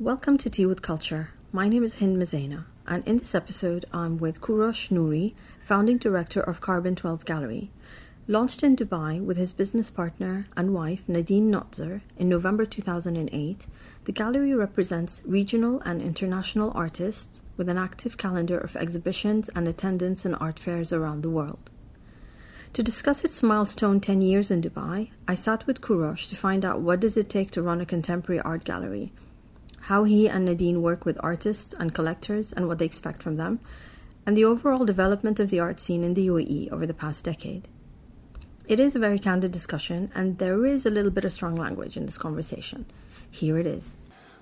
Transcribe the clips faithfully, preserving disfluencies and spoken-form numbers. Welcome to Tea with Culture. My name is Hind Mazena, and in this episode I'm with Kurosh Nouri, founding director of Carbon twelve Gallery. Launched in Dubai with his business partner and wife Nadine Notzer in November two thousand eight, the gallery represents regional and international artists with an active calendar of exhibitions and attendance in art fairs around the world. To discuss its milestone ten years in Dubai, I sat with Kurosh to find out what does it take to run a contemporary art gallery, how he and Nadine work with artists and collectors and what they expect from them, and the overall development of the art scene in the U A E over the past decade. It is a very candid discussion, and there is a little bit of strong language in this conversation. Here it is.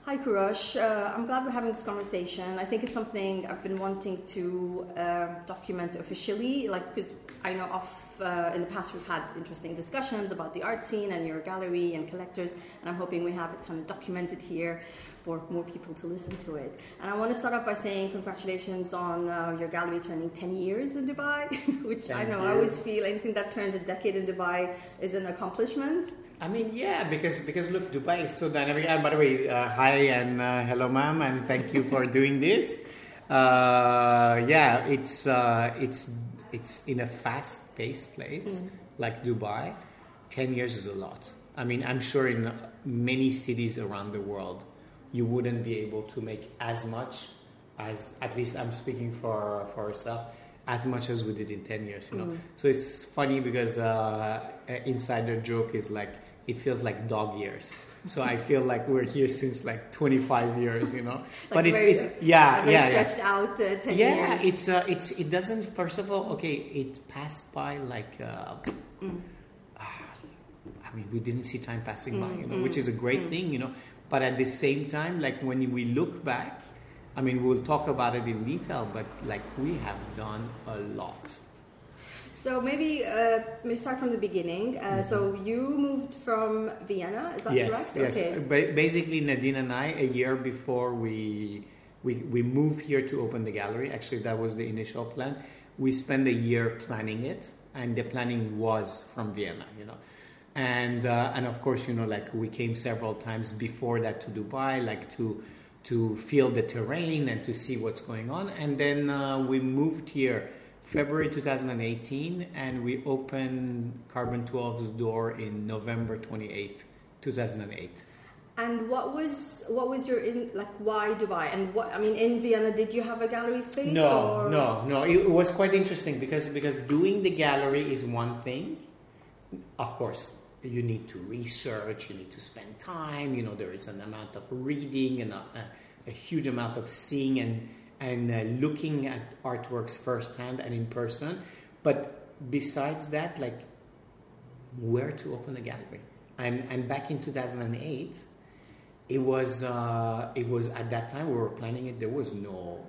Hi, Kurosh. Uh, I'm glad we're having this conversation. I think it's something I've been wanting to uh, document officially, like because I know off, uh, in the past we've had interesting discussions about the art scene and your gallery and collectors, and I'm hoping we have it kind of documented here for more people to listen to it. And I want to start off by saying congratulations on uh, your gallery turning ten years in Dubai, which Thank I know you. I always feel anything that turns a decade in Dubai is an accomplishment. I mean, yeah, because because look, Dubai is so dynamic. And by the way, uh, hi and uh, hello, ma'am, and thank you for doing this. Uh, yeah, it's uh, it's it's in a fast-paced place mm. like Dubai. Ten years is a lot. I mean, I'm sure in many cities around the world, you wouldn't be able to make as much as, at least I'm speaking for for ourselves, as much as we did in ten years. You know, mm. so it's funny because uh, insider joke is like, it feels like dog years. So I feel like we're here since like twenty-five years, you know. Like but it's, very, it's yeah, yeah, yeah. Stretched yeah. out uh, ten yeah, years. Yeah, it's, uh, it's, it doesn't, first of all, okay, it passed by like, uh, mm. uh, I mean, we didn't see time passing mm. by, you know, mm. which is a great mm. thing, you know. But at the same time, like when we look back, I mean, we'll talk about it in detail, but like we have done a lot. So maybe uh, we start from the beginning. Uh, mm-hmm. So you moved from Vienna, is that yes, correct? Yes, yes. Okay. Ba- basically, Nadine and I, a year before we, we we moved here to open the gallery. Actually, that was the initial plan. We spent a year planning it, and the planning was from Vienna, you know. And uh, and of course, you know, like we came several times before that to Dubai, like to to feel the terrain and to see what's going on. And then uh, we moved here. February twenty eighteen, and we opened Carbon twelve's door in November twenty-eighth, two thousand eight. And what was what was your in, like why Dubai? And what I mean in Vienna, did you have a gallery space? No, or? no, no. It was quite interesting because because doing the gallery is one thing. Of course, you need to research. You need to spend time. You know, there is an amount of reading and a, a, a huge amount of seeing and. and uh, looking at artworks firsthand and in person. But besides that, like, where to open a gallery? And and back in two thousand eight, it was, uh, it was at that time we were planning it, there was no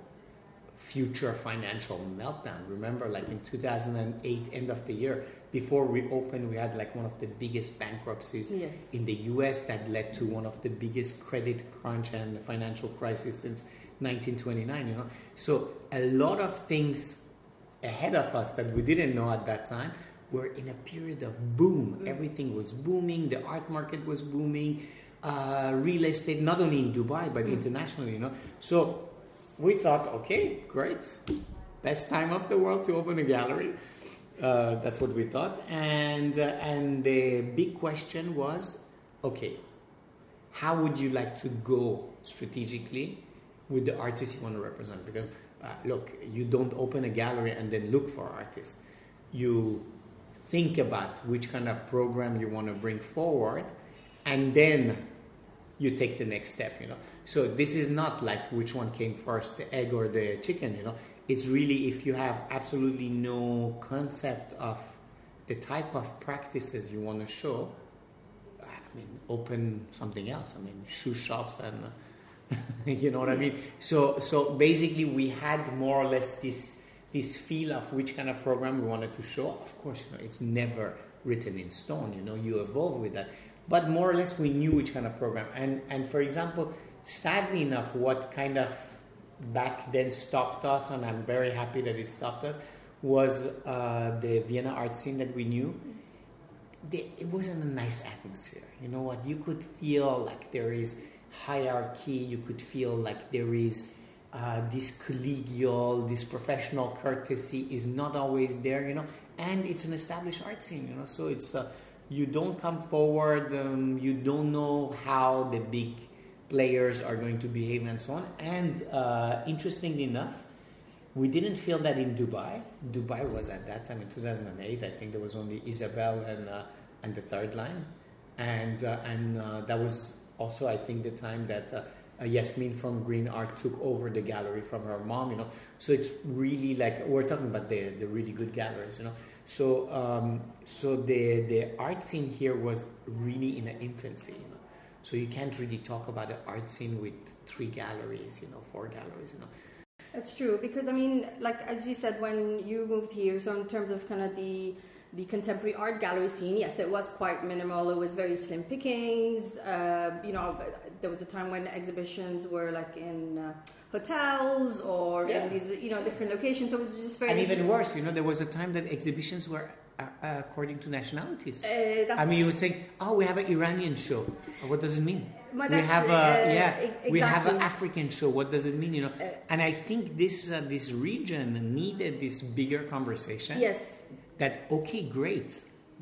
future financial meltdown. Remember, like in two thousand eight, end of the year, before we opened, we had like one of the biggest bankruptcies yes. in the U S that led to one of the biggest credit crunch and financial crisis since nineteen twenty-nine, you know. So a lot of things ahead of us that we didn't know at that time were in a period of boom. Mm-hmm. Everything was booming. The art market was booming. Uh, real estate, not only in Dubai, but mm-hmm. internationally, you know. So we thought, okay, great. Best time of the world to open a gallery. Uh, that's what we thought. And, uh, and the big question was, okay, how would you like to go strategically with the artists you want to represent? Because uh, look, you don't open a gallery and then look for artists. You think about which kind of program you want to bring forward, and then you take the next step, you know. So this is not like which one came first, the egg or the chicken, you know. It's really if you have absolutely no concept of the type of practices you want to show, I mean, open something else. I mean, shoe shops and... Uh, you know what I mean? So so basically we had more or less this this feel of which kind of program we wanted to show. Of course, you know, it's never written in stone, you know, you evolve with that. But more or less we knew which kind of program. And and for example, sadly enough, what kind of back then stopped us, and I'm very happy that it stopped us, was uh, the Vienna art scene that we knew. They, it wasn't a nice atmosphere. You know what? You could feel like there is hierarchy. You could feel like there is uh, this collegial, this professional courtesy is not always there, you know. And it's an established art scene, you know. So it's uh, you don't come forward, um, you don't know how the big players are going to behave and so on. And uh, interestingly enough, we didn't feel that in Dubai. Dubai was at that time in two thousand eight. I think there was only Isabel and uh, and the Third Line, and uh, and uh, that was also, I think, the time that uh, Yasmin from Green Art took over the gallery from her mom. You know, so it's really like we're talking about the the really good galleries. You know, so um, so the the art scene here was really in an infancy. You know? So you can't really talk about the art scene with three galleries, you know, four galleries, you know. That's true, because I mean, like as you said, when you moved here, so in terms of kind of the the contemporary art gallery scene, yes, it was quite minimal. It was very slim pickings. Uh, you know, there was a time when exhibitions were like in uh, hotels or yeah. in these, you know, different locations. So it was just very. And even worse, you know, there was a time that exhibitions were. Uh, according to nationalities. Uh, I mean, you would say, oh, we have an Iranian show. What does it mean? We have a, uh, yeah, exactly. we have an African show. What does it mean? You know, uh, and I think this uh, this region needed this bigger conversation. Yes. That, okay, great.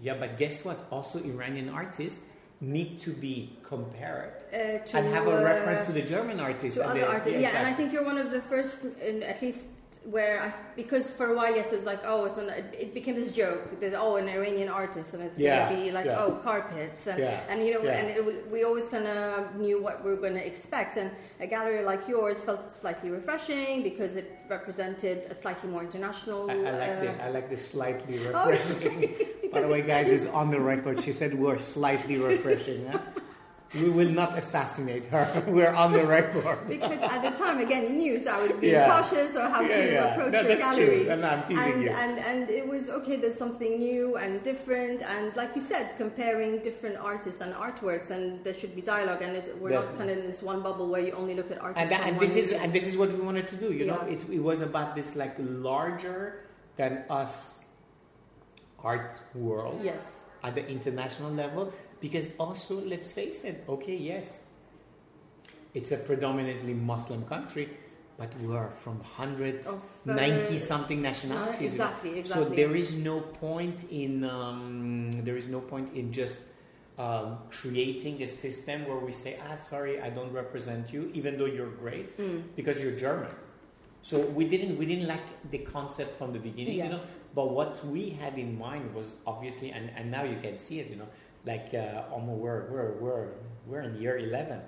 Yeah, but guess what? Also Iranian artists need to be compared uh, to, and have a uh, reference to the German artists. To other the, artists, yeah, yeah exactly. And I think you're one of the first, in, at least where I, because for a while, yes, it was like, oh, it's an, it became this joke that, oh, an Iranian artist, and it's yeah, going to be like, yeah. oh, carpets, and, yeah, and you know, yeah. and it, we always kind of knew what we were going to expect, and a gallery like yours felt slightly refreshing because it represented a slightly more international... I, I like uh, the I like the slightly refreshing. Oh, by the way, guys, it's on the record. She said we're slightly refreshing, huh? We will not assassinate her. We're on the record. Because at the time, again, in news, I was being yeah. cautious on how yeah, to yeah. approach no, your that's gallery. True. No, I'm teasing and, you. And, and it was, okay, there's something new and different. And like you said, comparing different artists and artworks, and there should be dialogue. And it's, we're Definitely. not kind of in this one bubble where you only look at artists. And, that, and, this, is, and this is what we wanted to do. You yeah. know, it, it was about this like larger than us art world yes. at the international level. Because also, let's face it, okay, yes, it's a predominantly Muslim country, but we're from one hundred ninety-something nationalities. No, exactly, you know? Exactly. So there is no point in um, there is no point in just um, creating a system where we say, ah, sorry, I don't represent you, even though you're great, mm. because you're German. So we didn't we didn't like the concept from the beginning, yeah. you know. But what we had in mind was obviously, and, and now you can see it, you know. Like uh, we're, we're, we're, we're in year eleven.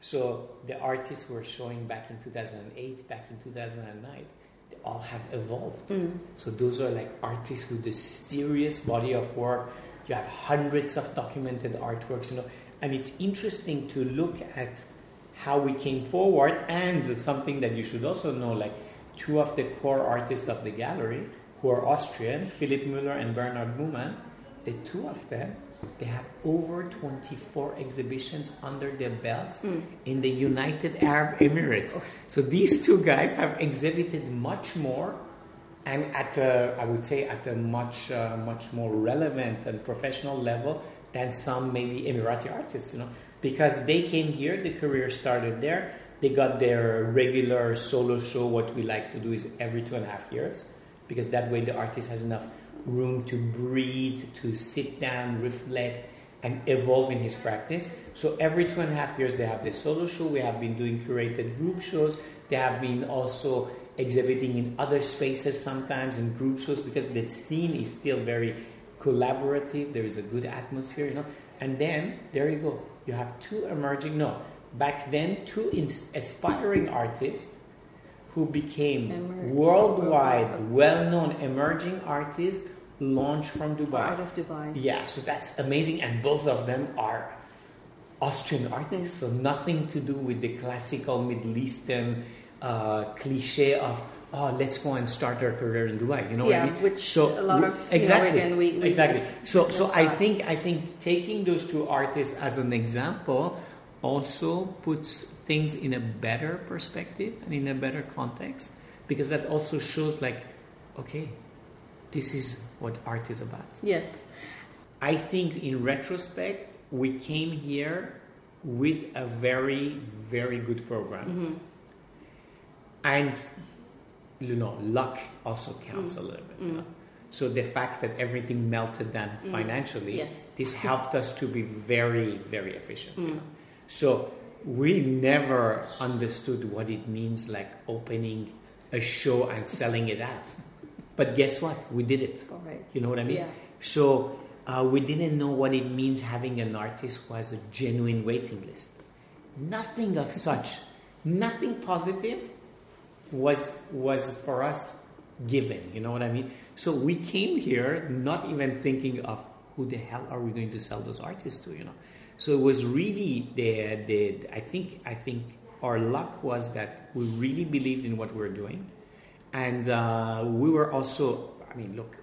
So the artists were showing back in two thousand eight, back in two thousand nine, they all have evolved. Mm. So those are like artists with a serious body of work. You have hundreds of documented artworks, you know. And it's interesting to look at how we came forward. And something that you should also know, like two of the core artists of the gallery, who are Austrian, Philip Müller and Bernard Buhmann, the two of them, they have over twenty-four exhibitions under their belts mm. in the United Arab Emirates. So these two guys have exhibited much more, and at a, I would say at a much uh, much more relevant and professional level than some maybe Emirati artists, you know, because they came here, the career started there, they got their regular solo show. What we like to do is every two and a half years, because that way the artist has enough room to breathe, to sit down, reflect, and evolve in his practice. So every two and a half years, they have the solo show. We have been doing curated group shows. They have been also exhibiting in other spaces sometimes in group shows, because the scene is still very collaborative. There is a good atmosphere, you know. And then, there you go. You have two emerging, no, back then, two ins- aspiring artists who became Emerging. worldwide, well-known emerging artists launched from Dubai. Out of Dubai. Yeah, so that's amazing. And both of them are Austrian artists. Mm. So nothing to do with the classical Middle Eastern uh, cliche of, oh, let's go and start our career in Dubai. You know yeah, what I mean? Which so, a lot of exactly, you know, we, we exactly. So, so I think I think taking those two artists as an example also puts things in a better perspective and in a better context, because that also shows like, okay, this is what art is about. Yes. I think in retrospect, we came here with a very, very good program. Mm-hmm. And, you know, luck also counts mm. a little bit. Mm. You know? So the fact that everything melted down mm. financially, yes. this helped us to be very, very efficient. Mm. You know? So we never understood what it means, like opening a show and selling it out. But guess what? We did it. All right. You know what I mean? Yeah. So uh, we didn't know what it means having an artist who has a genuine waiting list. Nothing of such, nothing positive was was for us given, you know what I mean? So we came here not even thinking of who the hell are we going to sell those artists to, you know? So it was really the, the I think I think our luck was that we really believed in what we were doing, and uh, we were also, I mean, look,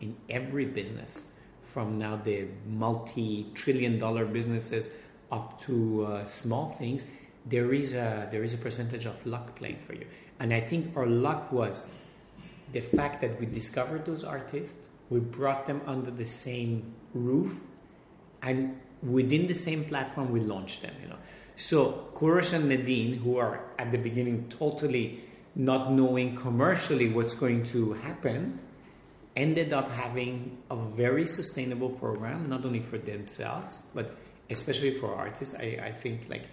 in every business, from now the multi-trillion dollar businesses up to uh, small things, there is a there is a percentage of luck playing for you. And I think our luck was the fact that we discovered those artists, we brought them under the same roof, and within the same platform we launched them, you know. So Kurosh and Nadine, who are at the beginning totally not knowing commercially what's going to happen, ended up having a very sustainable program, not only for themselves, but especially for artists. I, I think, like,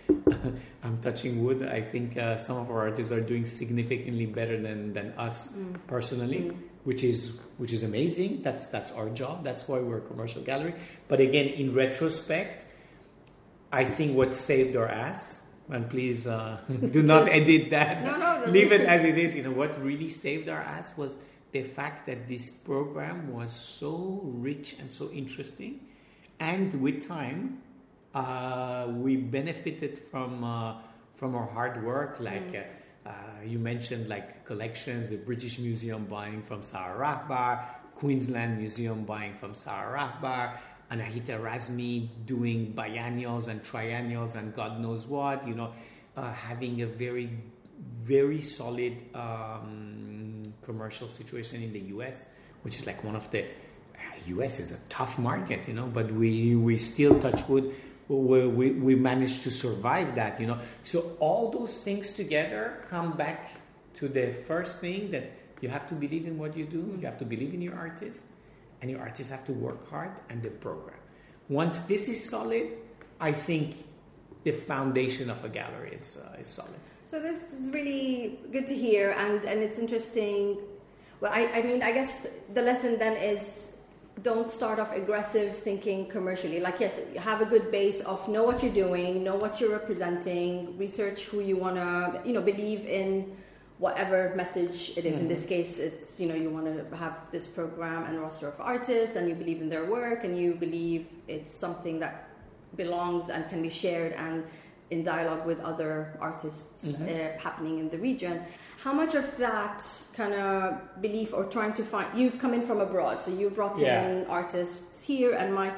I'm touching wood, I think uh, some of our artists are doing significantly better than, than us mm. personally, mm. which is which is amazing. That's that's our job. That's why we're a commercial gallery. But again, in retrospect, I think what saved our ass, and please uh, do not edit that. No, no, no. Leave it as it is. You know, what really saved our ass was the fact that this program was so rich and so interesting, and with time, Uh, we benefited from uh, from our hard work, like mm. uh, uh, you mentioned, like collections, the British Museum buying from Sarah Rahbar, Queensland Museum buying from Sarah Rahbar, Anahita Razmi doing biennials and triennials and God knows what, you know, uh, having a very, very solid um, commercial situation in the U S, which is like one of the, U S is a tough market, you know, but we, we still, touch wood, We, we we managed to survive that, you know. So all those things together come back to the first thing, that you have to believe in what you do, mm-hmm. you have to believe in your artist, and your artists have to work hard, and the program. Once this is solid, I think the foundation of a gallery is uh, is solid. So this is really good to hear, and, and it's interesting. Well, I, I mean, I guess the lesson then is, don't start off aggressive thinking commercially. Like, yes, have a good base of know what you're doing, know what you're representing, research who you want to, you know, believe in whatever message it is. Mm-hmm. In this case, it's, you know, you want to have this program and roster of artists, and you believe in their work, and you believe it's something that belongs and can be shared and in dialogue with other artists mm-hmm. uh, happening in the region. How much of that kind of belief or trying to find, you've come in from abroad, so you brought yeah. in artists here, and my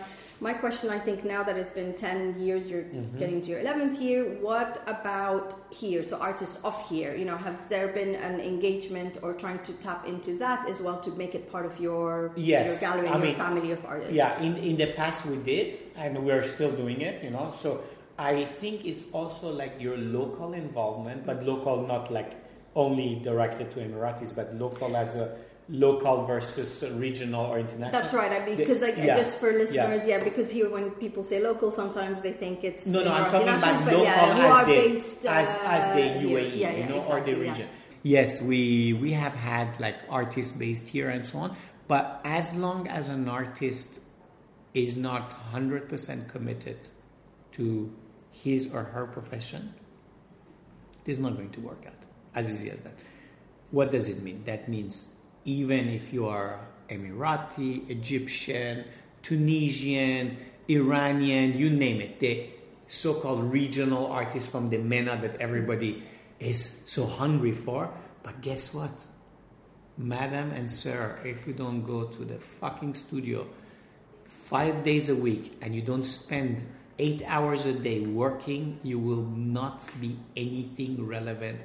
my question, I think now that it's been ten years, you're mm-hmm. getting to your eleventh year, what about here, so artists of here, you know, has there been an engagement or trying to tap into that as well to make it part of your, yes. your gallery, I your mean, family of artists? Yeah, in, in the past we did, and we're still doing it, you know, so I think it's also like your local involvement, but local not like only directed to Emiratis, but local as a local versus regional or international. That's right. I mean, because like, yeah, just for listeners, yeah. yeah, because here when people say local, sometimes they think it's no, no. I'm talking about local yeah, as, the, based, uh, as as the U A E, yeah, yeah, you know, exactly, or the region. Yeah. Yes, we we have had like artists based here and so on, but as long as an artist is not one hundred percent committed to his or her profession, it is not going to work out, as easy as that. What does it mean? That means even if you are Emirati, Egyptian, Tunisian, Iranian, you name it, the so-called regional artists from the MENA that everybody is so hungry for, but guess what? Madam and sir, if you don't go to the fucking studio five days a week and you don't spend eight hours a day working, you will not be anything relevant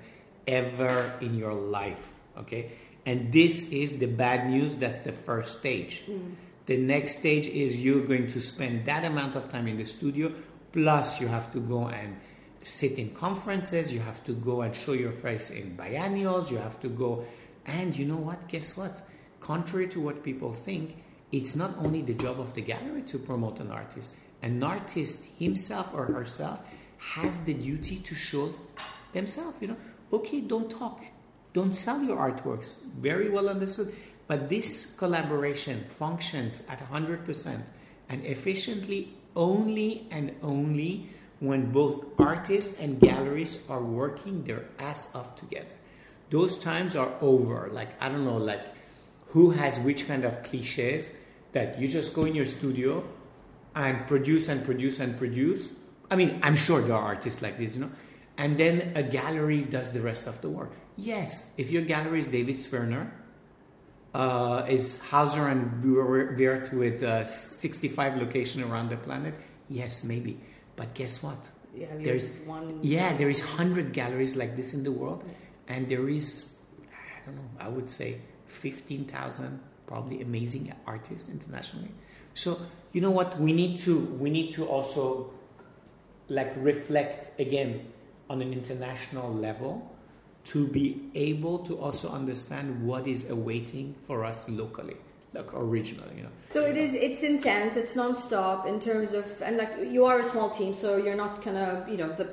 ever in your life, okay? And this is the bad news. That's the first stage. Mm. The next stage is you're going to spend that amount of time in the studio Plus, you have to go and sit in conferences, you have to go and show your face in biennials, you have to go... And you know what? Guess what? Contrary to what people think, it's not only the job of the gallery to promote an artist. An artist himself or herself has the duty to show themselves, you know. Okay, don't talk. Don't sell your artworks. Very well understood. But this collaboration functions at one hundred percent and efficiently only and only when both artists and galleries are working their ass off together. Those times are over. Like, I don't know, like, who has which kind of cliches that you just go in your studio and produce and produce and produce. I mean, I'm sure there are artists like this, you know. And then a gallery does the rest of the work. Yes, if your gallery is David Swerner, uh, is Hauser and Wirth with uh, sixty-five locations around the planet, yes, maybe. But guess what? Yeah, I mean, there's one. Yeah, there is one hundred galleries like this in the world. Yeah. And there is, I don't know, I would say fifteen thousand probably amazing artists internationally. So, you know what? We need to, we need to also like reflect again on an international level to be able to also understand what is awaiting for us locally, like original, you know. So it is, it's intense, it's non-stop in terms of, and like you are a small team, so you're not kind of, you know, the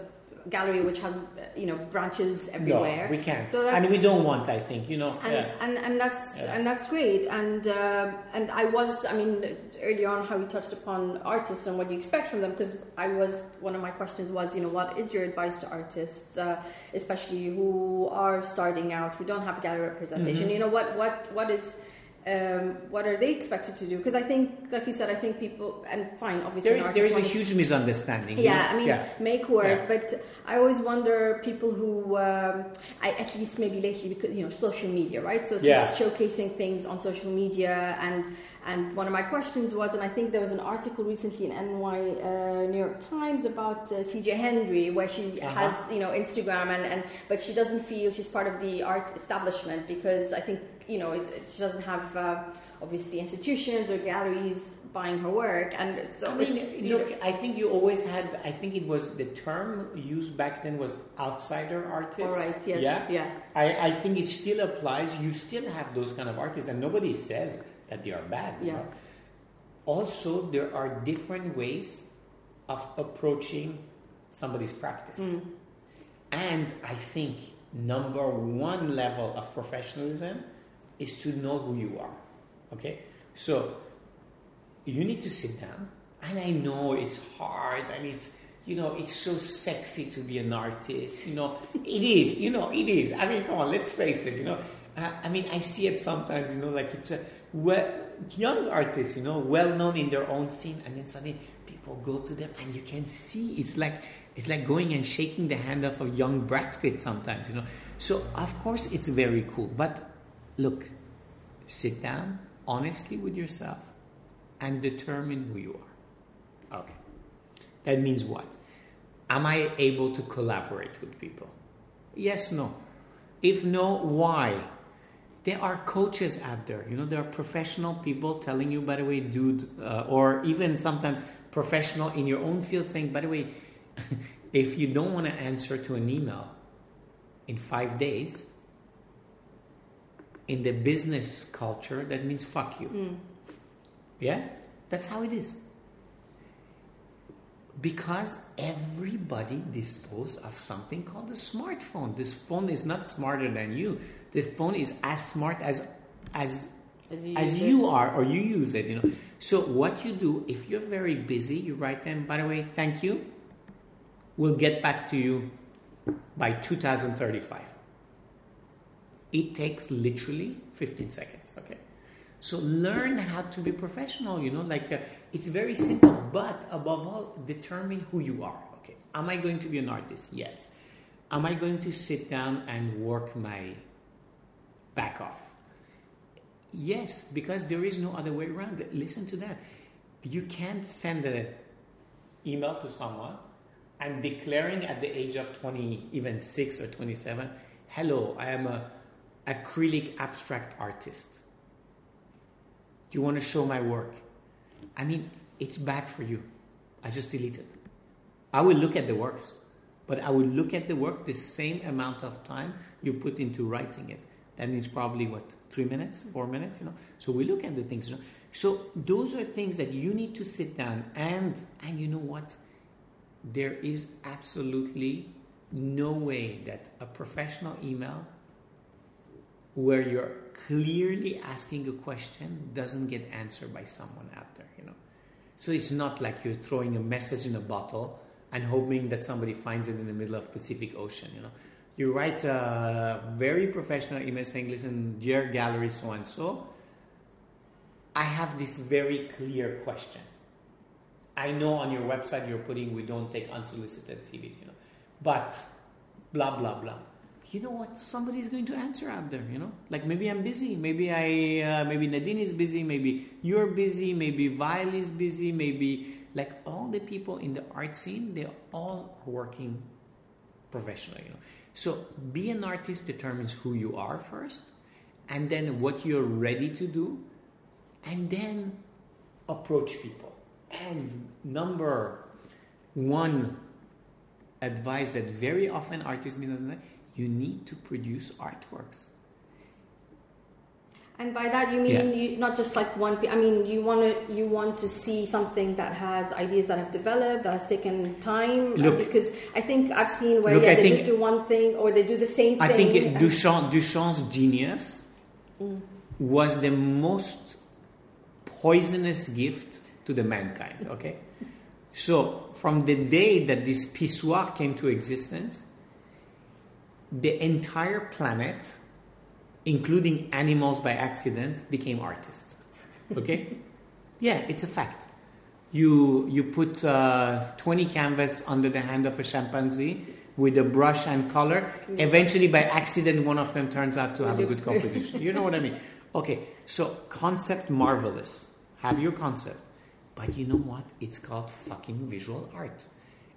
gallery which has, you know, branches everywhere. No, we can't. So that's, and we don't want, I think, you know. And yeah. and, and that's yeah. and that's great. And uh, and I was, I mean, earlier on how you touched upon artists and what you expect from them, because I was, one of my questions was, you know, what is your advice to artists, uh, especially who are starting out, who don't have gallery representation? Mm-hmm. You know, what what what is Um, what are they expected to do? Because I think, like you said, I think people, and fine, obviously, there is, there is a huge misunderstanding. Yeah, I mean, yeah. make work, yeah. But I always wonder people who, um, I, at least maybe lately, because you know, social media, right? So yeah. just showcasing things on social media, and and one of my questions was, and I think there was an article recently in N Y uh, New York Times about uh, C J Hendry, where she uh-huh. has you know Instagram, and, and but she doesn't feel she's part of the art establishment because I think. You know, it, it doesn't have uh, obviously institutions or galleries buying her work, and so I mean, it, look, I think you always had. I think it was the term used back then was outsider artist. All right. Yes. Yeah. Yeah. I, I think it still applies. You still have those kind of artists, and nobody says that they are bad. Yeah. You know? Also, there are different ways of approaching somebody's practice, mm. and I think number one level of professionalism is to know who you are, okay? So, you need to sit down, and I know it's hard, and it's, you know, it's so sexy to be an artist, you know, it is, you know, it is, I mean, come on, let's face it, you know, uh, I mean, I see it sometimes, you know, like it's a, well, young artists, you know, well-known in their own scene, and then suddenly people go to them, and you can see, it's like, it's like going and shaking the hand of a young Brad Pitt sometimes, you know, so, of course, it's very cool, but look, sit down honestly with yourself and determine who you are. Okay. That means what? Am I able to collaborate with people? Yes, no. If no, why? There are coaches out there. You know, there are professional people telling you, by the way, dude, uh, or even sometimes professional in your own field saying, by the way, if you don't want to answer to an email in five days... In the business culture, that means fuck you. Mm. Yeah? That's how it is. Because everybody disposes of something called a smartphone. This phone is not smarter than you. The phone is as smart as as, as, you, as you are or you use it, you know. So what you do, if you're very busy, you write them, by the way, thank you. We'll get back to you by two thousand thirty-five. It takes literally fifteen seconds, okay? So learn how to be professional, you know, like uh, it's very simple, but above all, determine who you are, okay? Am I going to be an artist? Yes. Am I going to sit down and work my back off? Yes, because there is no other way around it. Listen to that. You can't send an email to someone and declaring at the age of twenty, even six or twenty-seven, hello, I am a acrylic abstract artist. Do you want to show my work? I mean, it's bad for you. I just delete it. I will look at the works, but I will look at the work the same amount of time you put into writing it. That means probably, what, three minutes, four minutes, you know? So we look at the things, you know? So those are things that you need to sit down and, and you know what? There is absolutely no way that a professional email where you're clearly asking a question doesn't get answered by someone out there, you know? So it's not like you're throwing a message in a bottle and hoping that somebody finds it in the middle of Pacific Ocean, you know? You write a very professional email saying, listen, dear gallery so-and-so, I have this very clear question. I know on your website you're putting, we don't take unsolicited C Vs, you know, but blah, blah, blah. You know what? Somebody's going to answer out there, you know? Like maybe I'm busy. Maybe I, uh, maybe Nadine is busy. Maybe you're busy. Maybe Vile is busy. Maybe like all the people in the art scene, they all are working professionally, you know? So be an artist determines who you are first, and then what you're ready to do, and then approach people. And number one advice that very often artists mean is you need to produce artworks. And by that you mean yeah. you, not just like one. I mean, you want to you want to see something that has ideas that have developed, that has taken time. Look, because I think I've seen where look, yeah, they think, just do one thing or they do the same thing. I think it, Duchamp, Duchamp's genius mm. was the most poisonous gift to the mankind. Okay, so from the day that this pissoir came to existence, the entire planet, including animals by accident, became artists. Okay? Yeah, it's a fact. You you put uh, twenty canvas under the hand of a chimpanzee with a brush and color. Yeah. Eventually, by accident, one of them turns out to have a good composition. You know what I mean? Okay, so concept marvelous. Have your concept. But you know what? It's called fucking visual art.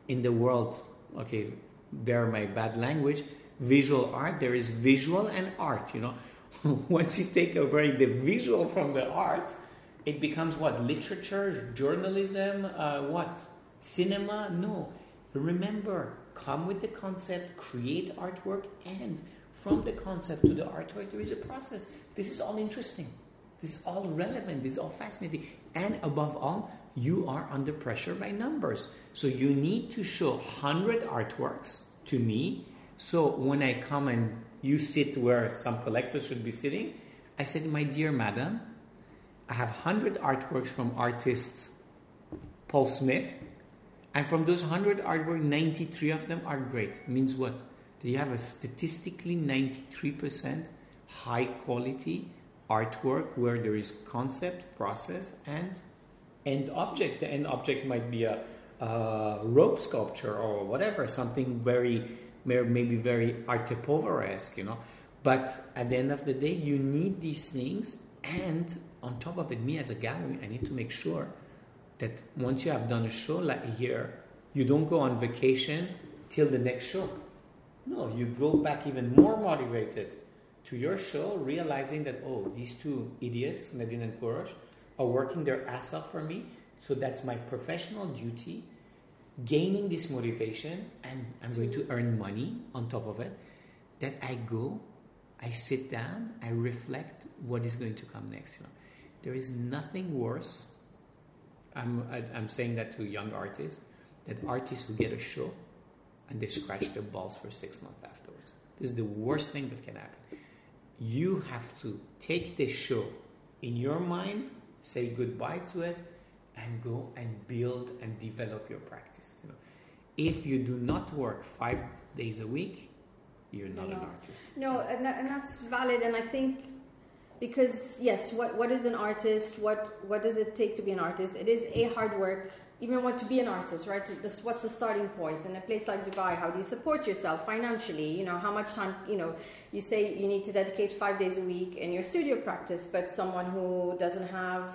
In the world, okay, bear my bad language, visual art, there is visual and art, you know. Once you take away the visual from the art, it becomes what? Literature, journalism, uh, what? Cinema? No. Remember, come with the concept, create artwork, and from the concept to the artwork, there is a process. This is all interesting. This is all relevant. This is all fascinating. And above all, you are under pressure by numbers. So you need to show one hundred artworks to me. So when I come and you sit where some collectors should be sitting, I said, my dear madam, I have one hundred artworks from artist Paul Smith. And from those one hundred artworks, ninety-three of them are great. Means what? That you have a statistically ninety-three percent high quality artwork where there is concept, process, and end object. The end object might be a, a rope sculpture or whatever, something very... maybe very Arte-Povera-esque, you know. But at the end of the day, you need these things. And on top of it, me as a gallery, I need to make sure that once you have done a show like here, you don't go on vacation till the next show. No, you go back even more motivated to your show, realizing that, oh, these two idiots, Nadine and Kurosh, are working their ass off for me. So that's my professional duty. Gaining this motivation, and I'm going to earn money on top of it, that I go, I sit down, I reflect what is going to come next. You know, there is nothing worse, I'm, I, I'm saying that to young artists, that artists who get a show and they scratch their balls for six months afterwards. This is the worst thing that can happen. You have to take the show in your mind, say goodbye to it, and go and build and develop your practice. You know, if you do not work five days a week, you're not no. an artist. No, and, that, and that's valid. And I think because, yes, what, what is an artist? What what does it take to be an artist? It is a hard work, even what to be an artist, right? What's the starting point? In a place like Dubai, how do you support yourself financially? You know, how much time, you know, you say you need to dedicate five days a week in your studio practice, but someone who doesn't have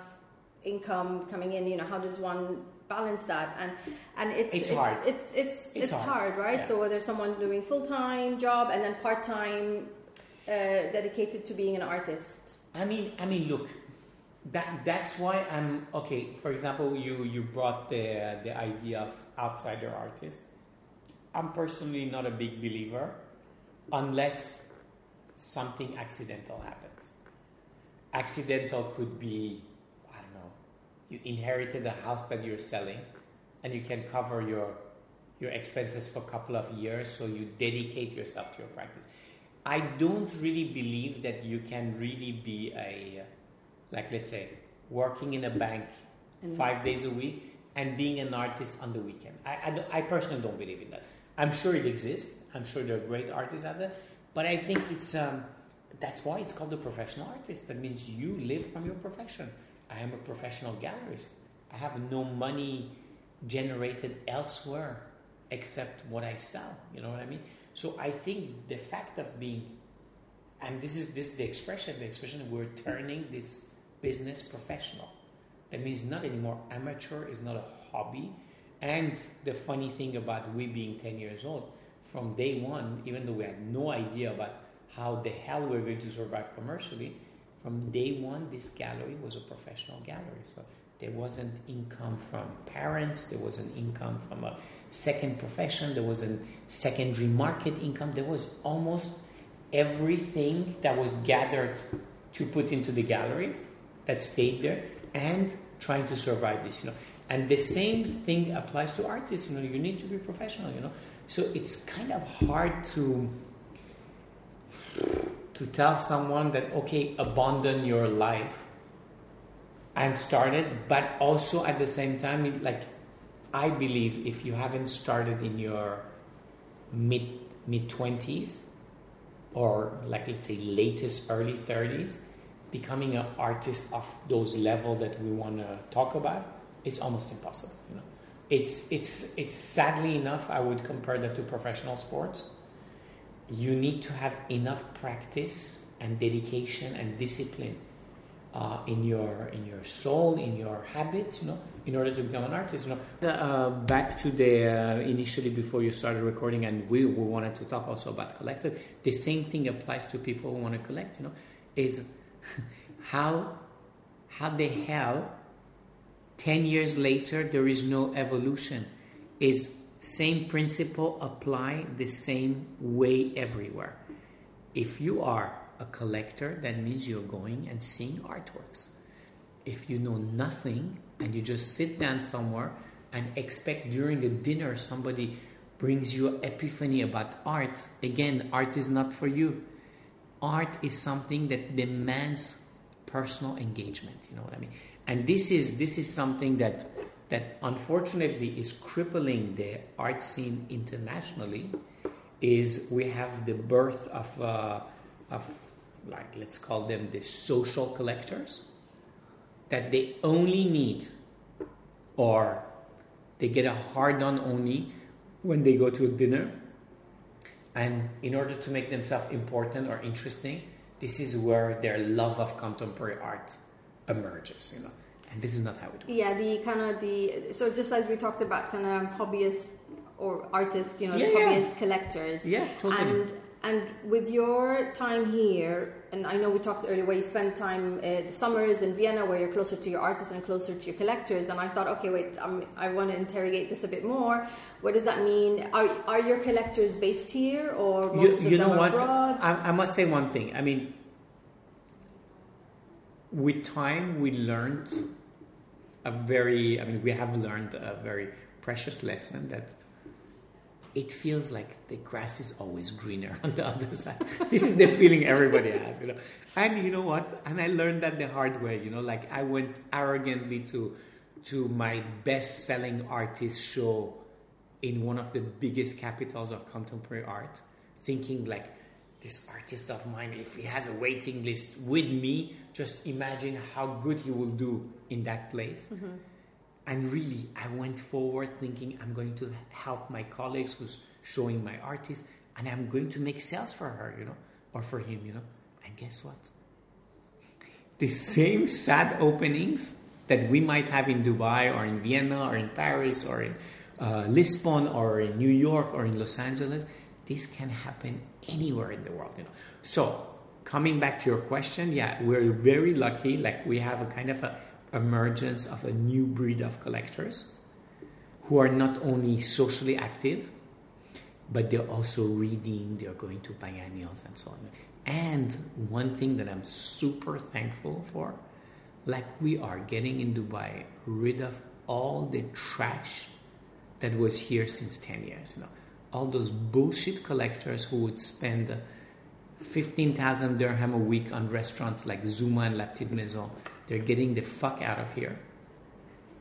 income coming in, you know, how does one balance that? And and it's it's it's hard. It's it's, it's, it's hard. hard, right? Yeah. So whether someone doing full time job and then part time uh, dedicated to being an artist. I mean, I mean, look, that that's why I'm okay. For example, you you brought the the idea of outsider artists. I'm personally not a big believer, unless something accidental happens. Accidental could be, I don't know, you inherited a house that you're selling, and you can cover your your expenses for a couple of years, so you dedicate yourself to your practice. I don't really believe that you can really be a, like let's say, working in a bank mm-hmm. five days a week and being an artist on the weekend. I, I, I personally don't believe in that. I'm sure it exists. I'm sure there are great artists out there. But I think it's um, that's why it's called a professional artist. That means you live from your profession. I am a professional gallerist. I have no money generated elsewhere except what I sell. You know what I mean? So I think the fact of being, and this is this is the expression, the expression we're turning this business professional. That means not anymore amateur, is not a hobby. And the funny thing about we being ten years old, from day one, even though we had no idea about how the hell we were going to survive commercially, from day one, this gallery was a professional gallery. So there wasn't income from parents, there wasn't income from a second profession, there wasn't secondary market income, there was almost everything that was gathered to put into the gallery that stayed there and trying to survive this, you know. And the same thing applies to artists, you know, you need to be professional, you know. So it's kind of hard to to tell someone that, okay, abandon your life and start it, but also at the same time, it, like, I believe if you haven't started in your mid mid-twenties or, like, let's say, latest early thirties, becoming an artist of those level that we want to talk about, it's almost impossible, you know. It's it's it's sadly enough, I would compare that to professional sports. You need to have enough practice and dedication and discipline uh, in your in your soul, in your habits, you know, in order to become an artist. You know, uh, back to the uh, initially before you started recording, and we, we wanted to talk also about collectors. The same thing applies to people who want to collect. You know, is how how the hell. Ten years later, there is no evolution. It's same principle, apply the same way everywhere. If you are a collector, that means you're going and seeing artworks. If you know nothing and you just sit down somewhere and expect during a dinner somebody brings you an epiphany about art, again, art is not for you. Art is something that demands personal engagement, you know what I mean? And this is this is something that that unfortunately is crippling the art scene internationally. Is we have the birth of uh, of like let's call them the social collectors, that they only need or they get a hard on only when they go to a dinner, and in order to make themselves important or interesting, this is where their love of contemporary art emerges, you know, and this is not how it works. Yeah, the kind of the so just as we talked about, kind of hobbyists or artists, you know, yeah, the hobbyist yeah. collectors. Yeah, totally. And and with your time here, and I know we talked earlier where you spend time uh, the summers in Vienna, where you're closer to your artists and closer to your collectors. And I thought, okay, wait, I'm, I want to interrogate this a bit more. What does that mean? Are are your collectors based here or most you, of you them know what? abroad? I, I must say one thing. I mean. With time, we learned a very, I mean, we have learned a very precious lesson that it feels like the grass is always greener on the other side. This is the feeling everybody has, you know. And you know what? And I learned that the hard way, you know, like I went arrogantly to to my best-selling artist show in one of the biggest capitals of contemporary art, thinking like, this artist of mine, if he has a waiting list with me, just imagine how good he will do in that place. Mm-hmm. And really, I went forward thinking I'm going to help my colleagues who's showing my artist, and I'm going to make sales for her, you know, or for him, you know. And guess what? The same sad openings that we might have in Dubai or in Vienna or in Paris or in uh, Lisbon or in New York or in Los Angeles, this can happen anywhere in the world, you know. So coming back to your question, yeah, we're very lucky. Like, we have a kind of a emergence of a new breed of collectors who are not only socially active, but they're also reading, they're going to biennials and so on. And one thing that I'm super thankful for, like, we are getting in Dubai rid of all the trash that was here since ten years. You know, all those bullshit collectors who would spend fifteen thousand dirham a week on restaurants like Zuma and La Petite Maison, they're getting the fuck out of here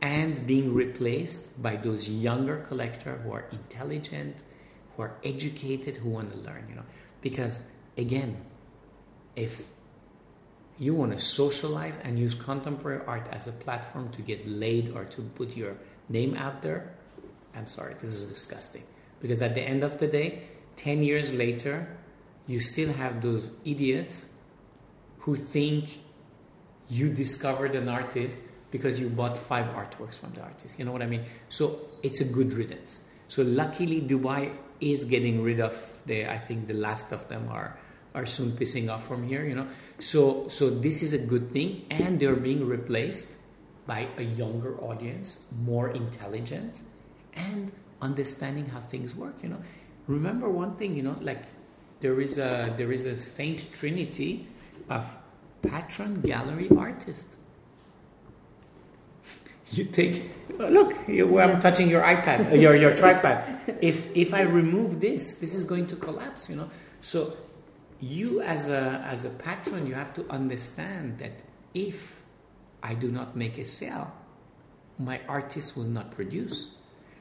and being replaced by those younger collectors who are intelligent, who are educated, who want to learn, you know. Because, again, if you want to socialize and use contemporary art as a platform to get laid or to put your name out there, I'm sorry, this is disgusting. Because at the end of the day, ten years later, you still have those idiots who think you discovered an artist because you bought five artworks from the artist. You know what I mean? So it's a good riddance. So luckily, Dubai is getting rid of the, I think the last of them are, are soon pissing off from here, you know. So, so this is a good thing. And they're being replaced by a younger audience, more intelligent and understanding how things work, you know. Remember one thing, you know, like there is a, there is a Saint Trinity of patron gallery artists. You take, look, you, I'm touching your iPad, your, your tripod. If if I remove this, this is going to collapse, you know. So you as a, as a patron, you have to understand that if I do not make a sale, my artist will not produce.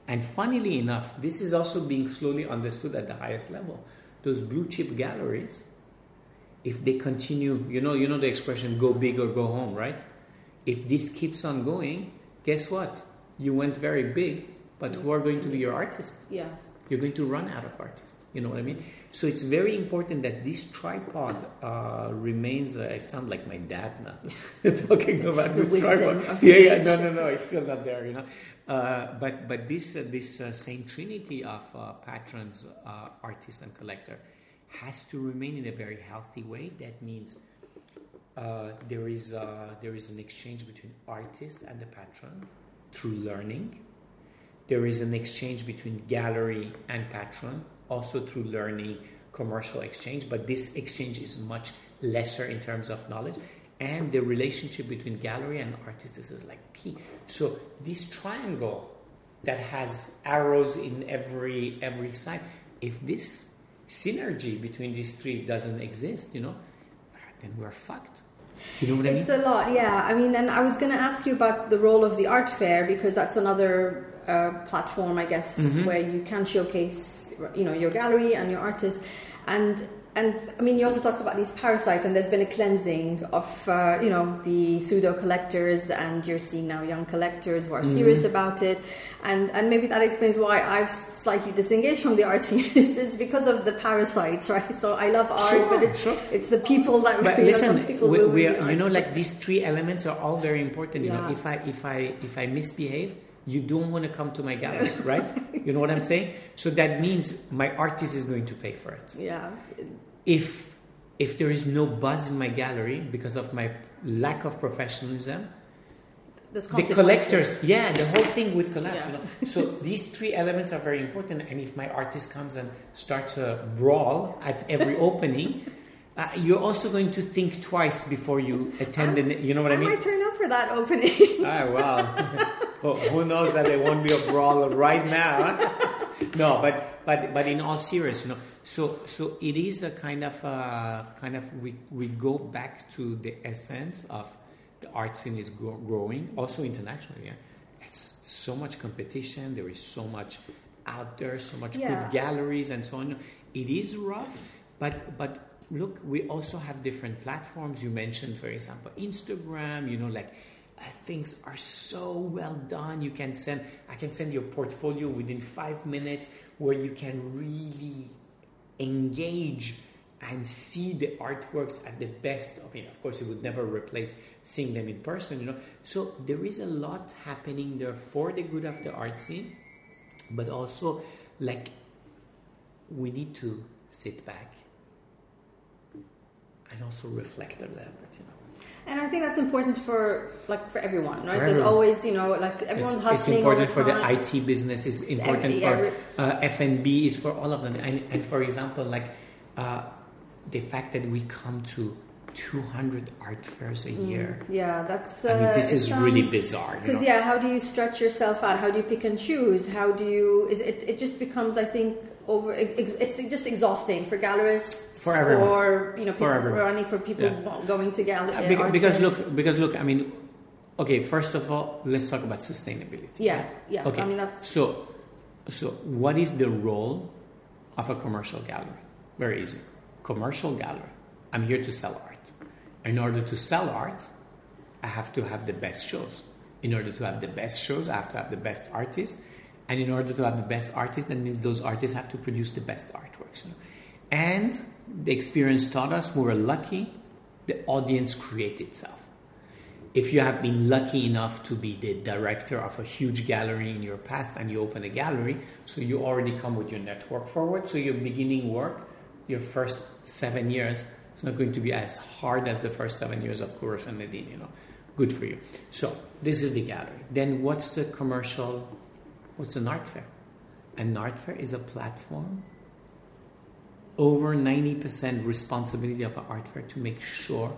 And funnily enough, this is also being slowly understood at the highest level. Those blue chip galleries, if they continue, you know, you know the expression, go big or go home, right? If this keeps on going, guess what? You went very big, but who are going to be your artists? Yeah. You're going to run out of artists. You know what I mean? So it's very important that this tripod uh, remains. Uh, I sound like my dad now talking about this tripod. Yeah, yeah, no, no, no. It's still not there, you know. Uh, but but this uh, this uh, same trinity of uh, patrons, uh, artists, and collector has to remain in a very healthy way. That means. Uh, there is uh, there is an exchange between artist and the patron through learning. There is an exchange between gallery and patron also through learning, commercial exchange, but this exchange is much lesser in terms of knowledge. And the relationship between gallery and artist is like key. So this triangle that has arrows in every every side, if this synergy between these three doesn't exist, you know, then we're fucked. You know what I mean? It's a lot, yeah. I mean, and I was going to ask you about the role of the art fair, because that's another uh, platform, I guess, mm-hmm. where you can showcase, you know, your gallery and your artists. And, and I mean, you also talked about these parasites, and there's been a cleansing of, uh, you know, the pseudo-collectors, and you're seeing now young collectors who are mm-hmm. serious about it. And, and maybe that explains why I've slightly disengaged from the art scene. It's because of the parasites, right? So I love art, sure, but it's sure. it's the people that but really listen, people we, we are, you know, like these three elements are all very important. Yeah. You know, if I if I if I misbehave, you don't want to come to my gallery, right? You know what I'm saying? So that means my artist is going to pay for it. Yeah. If if there is no buzz in my gallery because of my lack of professionalism, the collectors, yeah, the whole thing would collapse. Yeah. You know? So these three elements are very important. And if my artist comes and starts a brawl at every opening, uh, you're also going to think twice before you attend. The, you know what I, I mean? I might turn up for that opening. Oh, wow. Well, who knows that there won't be a brawl right now? Huh? No, but but but in all seriousness, you know. So so it is a kind of uh, kind of we we go back to the essence of. The art scene is grow- growing, also internationally. Yeah? It's so much competition. There is so much out there, so much yeah. good galleries and so on. It is rough, but but look, we also have different platforms. You mentioned, for example, Instagram. You know, like uh, things are so well done. You can send, I can send your portfolio within five minutes, where you can really engage and see the artworks at the best. I mean, of course, it would never replace seeing them in person, you know. So there is a lot happening there for the good of the art scene, but also, like, we need to sit back and also reflect on that, but, you know. And I think that's important for like for everyone, right? For everyone. There's always, you know, like everyone's hustling. It's important all the time. For the I T business. It's important it's every, for uh, F and B. It's for all of them. And, and for example, like uh, the fact that we come to two hundred art fairs a year. Mm, yeah, that's. Uh, I mean, this is sounds, really bizarre. Because yeah, how do you stretch yourself out? How do you pick and choose? How do you? Is it? It just becomes, I think, over. It's just exhausting for gallerists. For everyone. Or you know, people for running for people yeah. going to galleries. Uh, because because look, because look, I mean, okay. First of all, let's talk about sustainability. Yeah, right? yeah. Okay. I mean, that's so. So, what is the role of a commercial gallery? Very easy. Commercial gallery. I'm here to sell art. In order to sell art, I have to have the best shows. In order to have the best shows, I have to have the best artists. And in order to have the best artists, that means those artists have to produce the best artworks. You know? And the experience taught us, we were lucky, the audience creates itself. If you have been lucky enough to be the director of a huge gallery in your past and you open a gallery, so you already come with your network forward, so your beginning work, your first seven years, it's not going to be as hard as the first seven years of Kurosh and Nadine, you know. Good for you. So this is the gallery. Then what's the commercial, what's an art fair? An art fair is a platform, over ninety percent responsibility of an art fair to make sure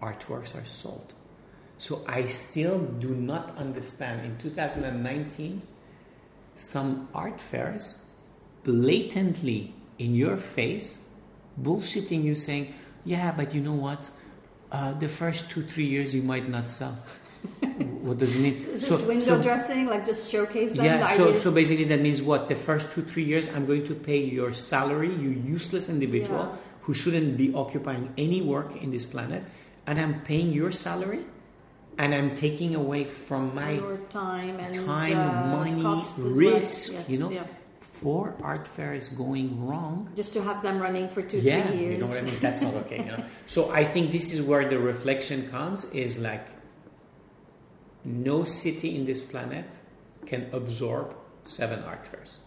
artworks are sold. So I still do not understand, in two thousand nineteen, some art fairs blatantly in your face, bullshitting you saying, yeah, but you know what? Uh, the first two, three years you might not sell. What does it mean? Is so, this window so, dressing, like just showcase them? Yeah, the so, ideas? So basically that means what? The first two, three years I'm going to pay your salary, you useless individual yeah. who shouldn't be occupying any work in this planet, and I'm paying your salary and I'm taking away from my your time, and time uh, money, risk, well. Yes, you know? Yeah. Or art fair is going wrong. Just to have them running for two, yeah, three years. You know what I mean? That's not okay. You know? So I think this is where the reflection comes, is like no city in this planet can absorb seven art fairs.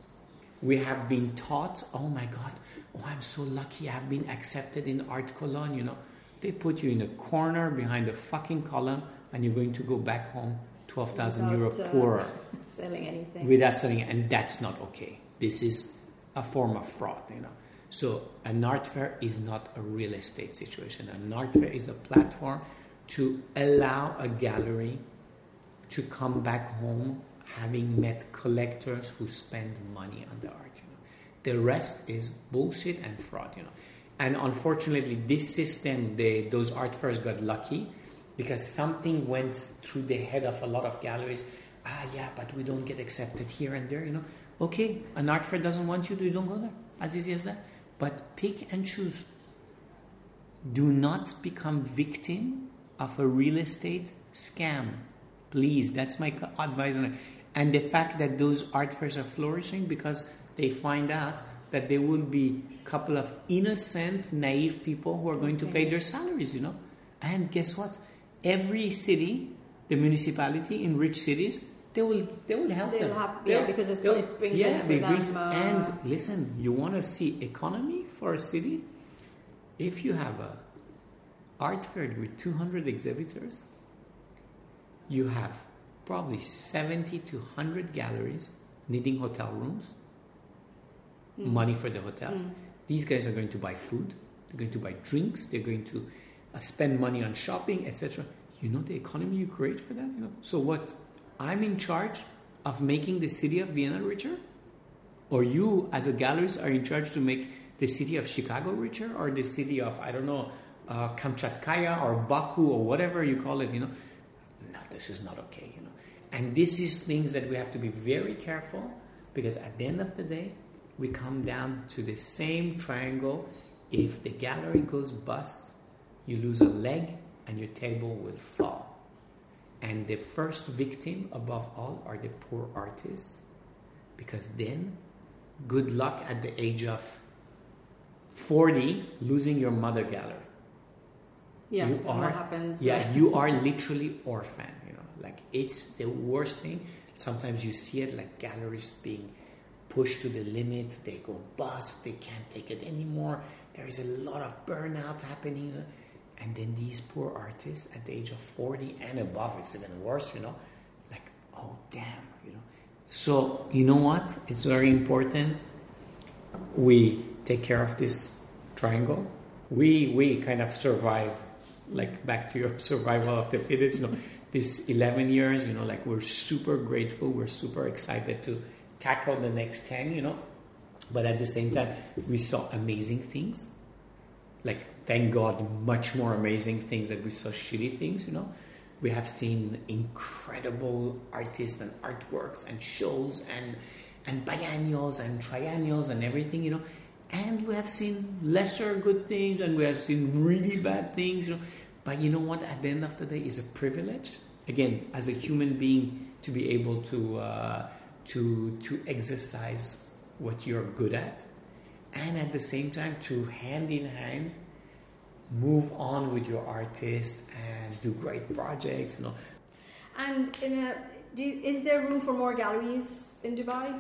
We have been taught, oh my God, oh I'm so lucky I've been accepted in Art Cologne, you know. They put you in a corner behind a fucking column and you're going to go back home twelve thousand euro poorer. Without selling anything. Without selling it, and that's not okay. This is a form of fraud, you know. So an art fair is not a real estate situation. An art fair is a platform to allow a gallery to come back home having met collectors who spend money on the art, you know. The rest is bullshit and fraud, you know. And unfortunately, this system, they, those art fairs got lucky because something went through the head of a lot of galleries. Ah, yeah, but we don't get accepted here and there, you know. Okay, an art fair doesn't want you to, you don't go there. As easy as that. But pick and choose. Do not become victim of a real estate scam. Please, that's my advice on it. And the fact that those art fairs are flourishing because they find out that there will be a couple of innocent, naive people who are going okay. to pay their salaries, you know. And guess what? Every city, the municipality in rich cities, They will, they will help They'll them. Help, yeah, because it's, it brings yeah, in for brings, them. Uh, and listen, you want to see economy for a city? If you have a art fair with two hundred exhibitors, you have probably seventy to one hundred galleries needing hotel rooms, mm. money for the hotels. Mm. These guys are going to buy food. They're going to buy drinks. They're going to spend money on shopping, et cetera. You know the economy you create for that? You know. So what? I'm in charge of making the city of Vienna richer? Or you, as a galleries, are in charge to make the city of Chicago richer? Or the city of, I don't know, uh, Kamchatkaya or Baku or whatever you call it, you know? No, this is not okay, you know? And this is things that we have to be very careful, because at the end of the day, we come down to the same triangle. If the gallery goes bust, you lose a leg and your table will fall. And the first victim, above all, are the poor artists, because then, good luck at the age of forty, losing your mother gallery. Yeah, you are, what happens? Yeah, you are literally orphan. You know, like it's the worst thing. Sometimes you see it, like galleries being pushed to the limit. They go bust. They can't take it anymore. There is a lot of burnout happening. And then these poor artists at the age of forty and above, it's even worse, you know, like, oh, damn, you know. So, you know what? It's very important. We take care of this triangle. We we kind of survive, like back to your survival of the fittest, you know, this eleven years, you know, like we're super grateful. We're super excited to tackle the next ten, you know. But at the same time, we saw amazing things. Like, thank God, much more amazing things that we saw shitty things, you know. We have seen incredible artists and artworks and shows and and biennials and triennials and everything, you know. And we have seen lesser good things and we have seen really bad things, you know. But you know what? At the end of the day, it's a privilege. Again, as a human being, to be able to uh, to to exercise what you're good at. And at the same time, to hand in hand, move on with your artist and do great projects, you know. And in a, do you, is there room for more galleries in Dubai?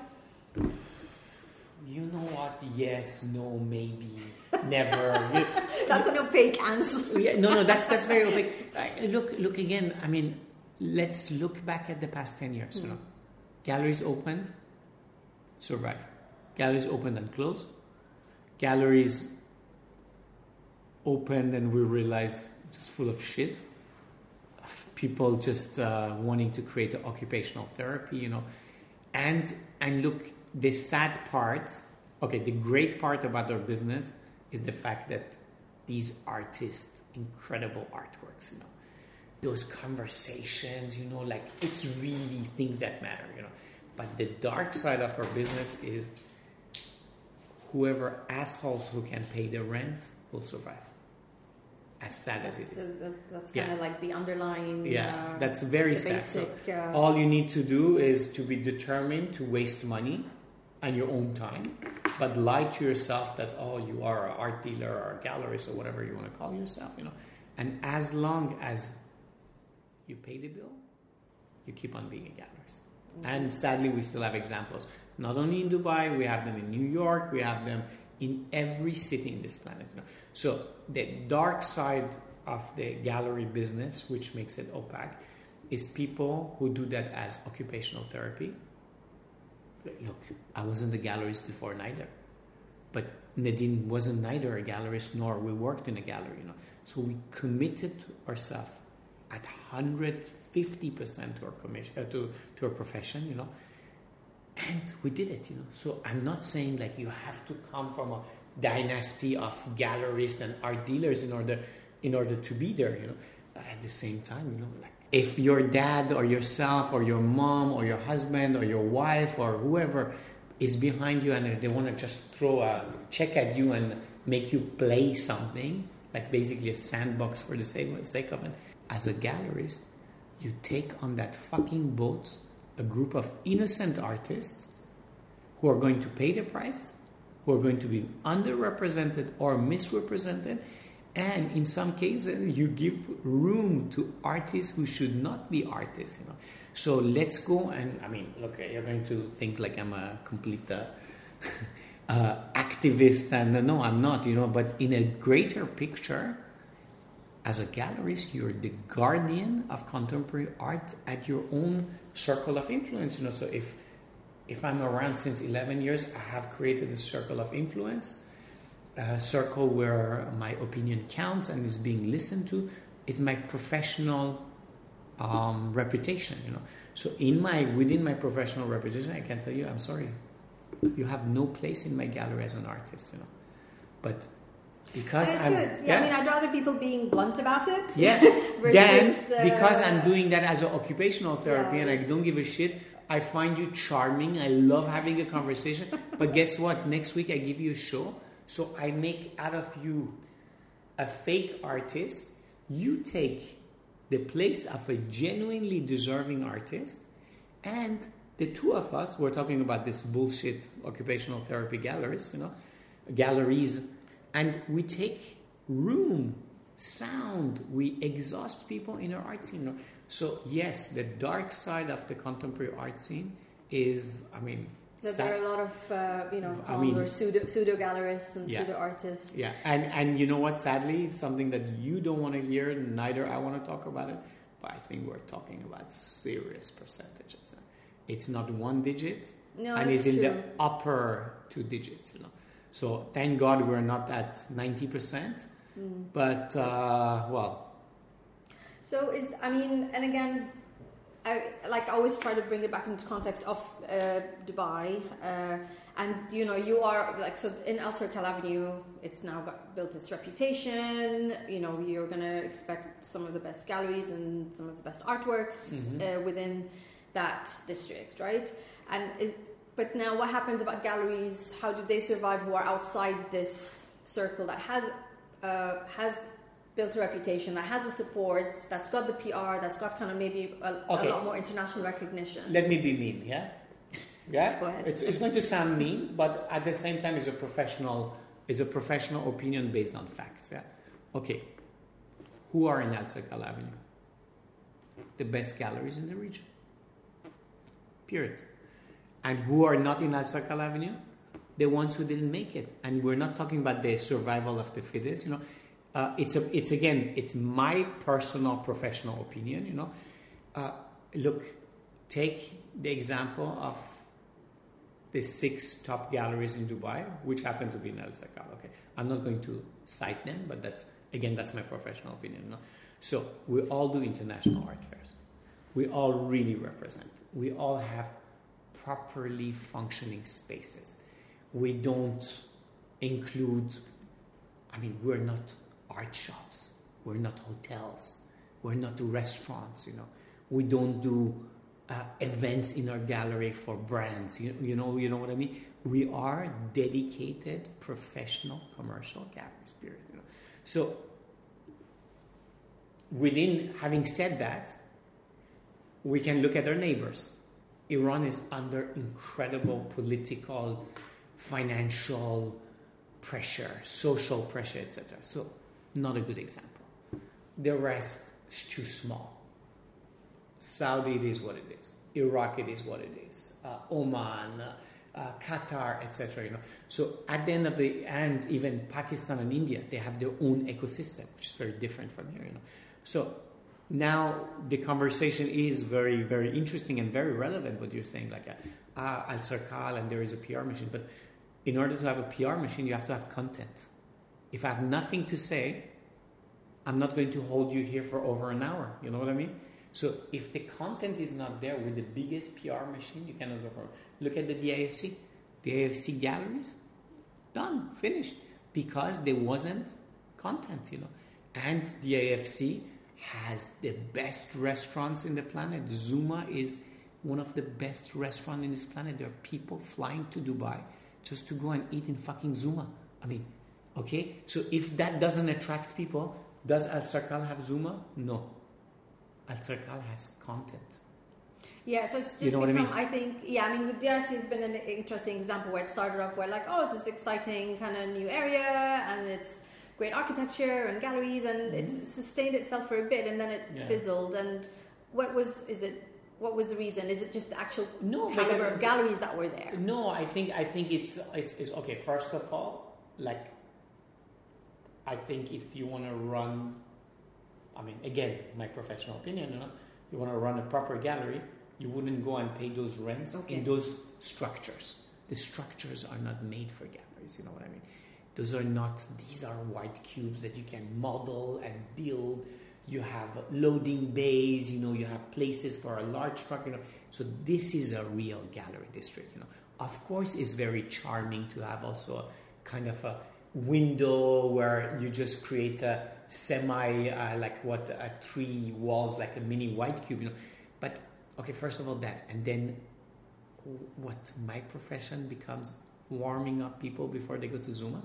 You know what? Yes, no, maybe, never. You, that's you, an opaque answer. Yeah, no, no, that's that's very opaque. Uh, look, look again. I mean, let's look back at the past ten years. Mm. You know, galleries opened, survived. Galleries opened and closed. Galleries opened and we realized it's full of shit. People just uh, wanting to create an occupational therapy, you know, and and look. The sad part, okay, the great part about our business is the fact that these artists, incredible artworks, you know, those conversations, you know, like it's really things that matter, you know. But the dark side of our business is whoever assholes who can pay the rent will survive. As sad that's, as it is. Uh, that's kind yeah. of like the underlying... Yeah, uh, that's very sad. Basic, so uh, all you need to do is to be determined to waste money and your own time, but lie to yourself that, oh, you are an art dealer or a gallerist or whatever you want to call yourself, you know. And as long as you pay the bill, you keep on being a gallerist. Mm-hmm. And sadly, we still have examples. Not only in Dubai, we have them in New York, we have them... in every city in this planet, you know. So the dark side of the gallery business, which makes it opaque, is people who do that as occupational therapy. Look, I wasn't a gallerist before neither, but Nadine wasn't neither a gallerist nor we worked in a gallery, you know. So we committed to ourselves at one hundred fifty percent to our commission, uh, to to our profession, you know. And we did it, you know. So I'm not saying like you have to come from a dynasty of gallerists and art dealers in order in order to be there, you know. But at the same time, you know, like if your dad or yourself or your mom or your husband or your wife or whoever is behind you and they want to just throw a check at you and make you play something, like basically a sandbox for the sake of it, as a gallerist, you take on that fucking boat a group of innocent artists who are going to pay the price, who are going to be underrepresented or misrepresented, and in some cases you give room to artists who should not be artists, you know. So let's go and, I mean, look, you're going to think like I'm a complete uh, uh, activist, and no, I'm not, you know, but in a greater picture, as a gallerist, you're the guardian of contemporary art at your own circle of influence, you know. So if if I'm around since eleven years, I have created a circle of influence, a circle where my opinion counts and is being listened to. It's my professional um, reputation, you know. So in my within my professional reputation, I can tell you, I'm sorry, you have no place in my gallery as an artist, you know. But because I'm, yeah, yeah. I mean, I'd rather people being blunt about it. Yeah, then uh, because I'm doing that as an occupational therapy, yeah, and I don't give a shit. I find you charming. I love having a conversation. But guess what? Next week I give you a show, so I make out of you a fake artist. You take the place of a genuinely deserving artist, and the two of us were talking about this bullshit occupational therapy galleries, you know, galleries. And we take room, sound, we exhaust people in our art scene. So yes, the dark side of the contemporary art scene is, I mean, That so, there are a lot of uh, you know cons I mean, or pseudo pseudo gallerists and yeah. pseudo artists. Yeah, and and you know what? Sadly, something that you don't want to hear, neither I want to talk about it. But I think we're talking about serious percentages. It's not one digit, no, and it's in true. the upper two digits. You know, so thank God we're not at ninety percent. Mm. But uh, well, so it's I mean, and again. I, like I always try to bring it back into context of uh, Dubai, uh, and you know you are like so in Alserkal Avenue. It's now got, built its reputation. You know you're gonna expect some of the best galleries and some of the best artworks mm-hmm. uh, within that district, right? And is but now what happens about galleries? How do they survive who are outside this circle that has uh, has built a reputation, that has the support, that's got the P R, that's got kind of maybe a, okay. a lot more international recognition. Let me be mean, yeah? Yeah? Go ahead. It's, it's going to sound mean, but at the same time is a professional is a professional opinion based on facts, yeah? Okay. Who are in Alserkal Avenue? The best galleries in the region. Period. And who are not in Alserkal Avenue? The ones who didn't make it. And we're not talking about the survival of the fittest, you know? Uh, it's a, it's again, it's my personal professional opinion, you know. Uh, look, take the example of the six top galleries in Dubai, which happen to be in Alserkal. Okay, I'm not going to cite them, but that's again, that's my professional opinion. You know? So we all do international art fairs. We all really represent. We all have properly functioning spaces. We don't include. I mean, we're not. Art shops, we're not hotels, we're not restaurants, you know, we don't do uh, events in our gallery for brands, you, you know, you know what I mean? We are dedicated professional commercial galleries, period. You know? So within, having said that, we can look at our neighbors. Iran is under incredible political, financial pressure, social pressure, et cetera. So not a good example. The rest is too small. Saudi, it is what it is. Iraq, it is what it is. Uh, Oman, uh, uh, Qatar, et cetera. You know. So at the end of the end, even Pakistan and India, they have their own ecosystem, which is very different from here. You know. So now the conversation is very, very interesting and very relevant. What you're saying, like ah, uh, Alserkal, and there is a P R machine. But in order to have a P R machine, you have to have content. If I have nothing to say, I'm not going to hold you here for over an hour. You know what I mean? So if the content is not there with the biggest P R machine, you cannot go forward. Look at the D I F C. The D I F C galleries, done, finished. Because there wasn't content, you know. And the D I F C has the best restaurants in the planet. Zuma is one of the best restaurants in this planet. There are people flying to Dubai just to go and eat in fucking Zuma. I mean... Okay, so if that doesn't attract people, does Alserkal have Zuma? No. Alserkal has content. Yeah, so it's just you know become, what I, mean? I think, yeah, I mean, with D I F C, it's been an interesting example where it started off where like, oh, it's this exciting kind of new area and it's great architecture and galleries and mm-hmm. it sustained itself for a bit and then it yeah. fizzled. And what was, is it, what was the reason? Is it just the actual no, caliber of galleries that were there? No, I think, I think it's, it's, it's okay, first of all, like, I think if you want to run, I mean, again, my professional opinion, you know, you want to run a proper gallery, you wouldn't go and pay those rents okay. in those structures. The structures are not made for galleries, you know what I mean? Those are not, these are white cubes that you can model and build. You have loading bays, you know, you have places for a large truck, you know. So this is a real gallery district, you know. Of course, it's very charming to have also a kind of a window where you just create a semi uh, like what a three walls like a mini white cube, you know. But okay, first of all that, and then what my profession becomes warming up people before they go to Zuma,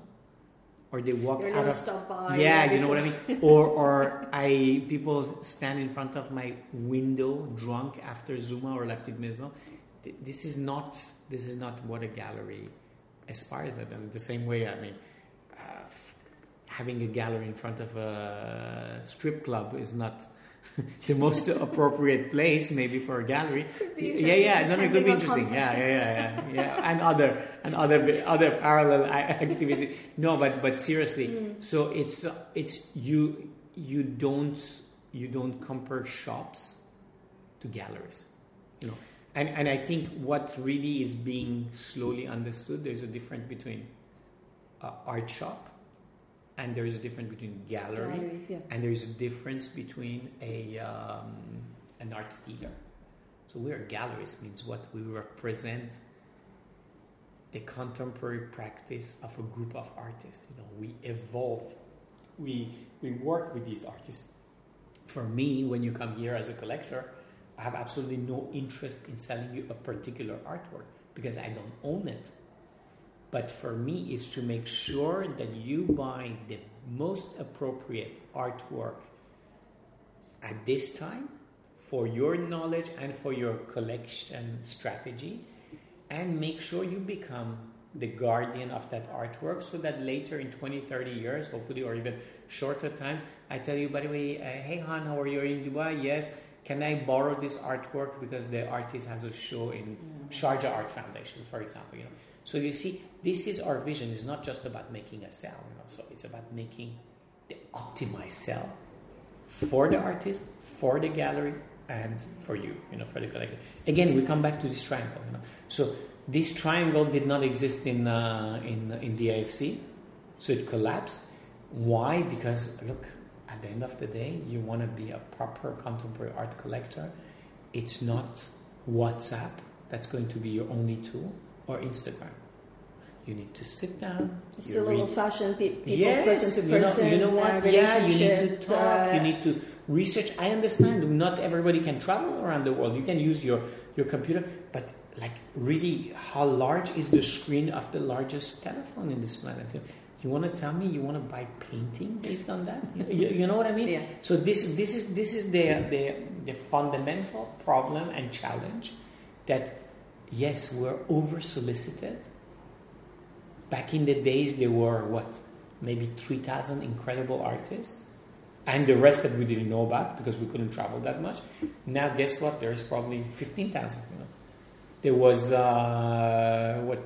or they walk You're out of stop by yeah, you know what I mean. Or or I people stand in front of my window drunk after Zuma or La Petite Maison. This is not this is not what a gallery aspires at, and the same way I mean. Having a gallery in front of a strip club is not the most appropriate place maybe for a gallery. Could be yeah, yeah, no, no, it could be interesting. Yeah, yeah, yeah, yeah, yeah, and other and other other parallel activity. No, but but seriously, mm. so it's it's you you don't you don't compare shops to galleries, you know. And and I think what really is being slowly understood, there's a difference between uh, art shop, and there is a difference between gallery, gallery yeah. and there is a difference between a um, an art dealer. So we are galleries means what we represent the contemporary practice of a group of artists. You know, we evolve, we we work with these artists. For me, when you come here as a collector, I have absolutely no interest in selling you a particular artwork because I don't own it. But for me, is to make sure that you buy the most appropriate artwork at this time for your knowledge and for your collection strategy, and make sure you become the guardian of that artwork so that later in twenty, thirty years, hopefully, or even shorter times, I tell you, by the way, uh, hey, Han, how are you? Are you in Dubai? Yes. Can I borrow this artwork because the artist has a show in Sharjah Art Foundation, for example, you know. So you see, this is our vision. It's not just about making a sale, you know. So it's about making the optimized sale for the artist, for the gallery, and for you, you know, for the collector. Again, we come back to this triangle, you know. So this triangle did not exist in uh, in in D I F C, so it collapsed. Why? Because look, at the end of the day, you want to be a proper contemporary art collector. It's not WhatsApp that's going to be your only tool, or Instagram. You need to sit down. It's still read. An old-fashioned pe- people, yes, person to person. You know, you know what? Uh, yeah, you need to talk. Uh, you need to research. I understand not everybody can travel around the world. You can use your, your computer, but like really, how large is the screen of the largest telephone in this planet? You want to tell me you want to buy painting based on that? You, you know what I mean? Yeah. So this this is this is the the the fundamental problem and challenge that. Yes, we're over-solicited. Back in the days, there were, what, maybe three thousand incredible artists, and the rest that we didn't know about because we couldn't travel that much. Now, guess what? There's probably fifteen thousand. You know? There was, uh, what,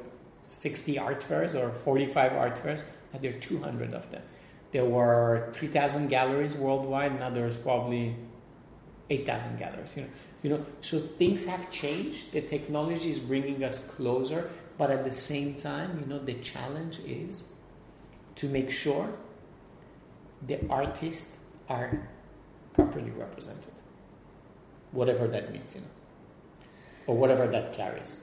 sixty art fairs or forty-five art fairs. Now there are two hundred of them. There were three thousand galleries worldwide. Now there's probably eight thousand galleries, you know. You know, so things have changed. The technology is bringing us closer, but at the same time, you know, the challenge is to make sure the artists are properly represented, whatever that means, you know, or whatever that carries.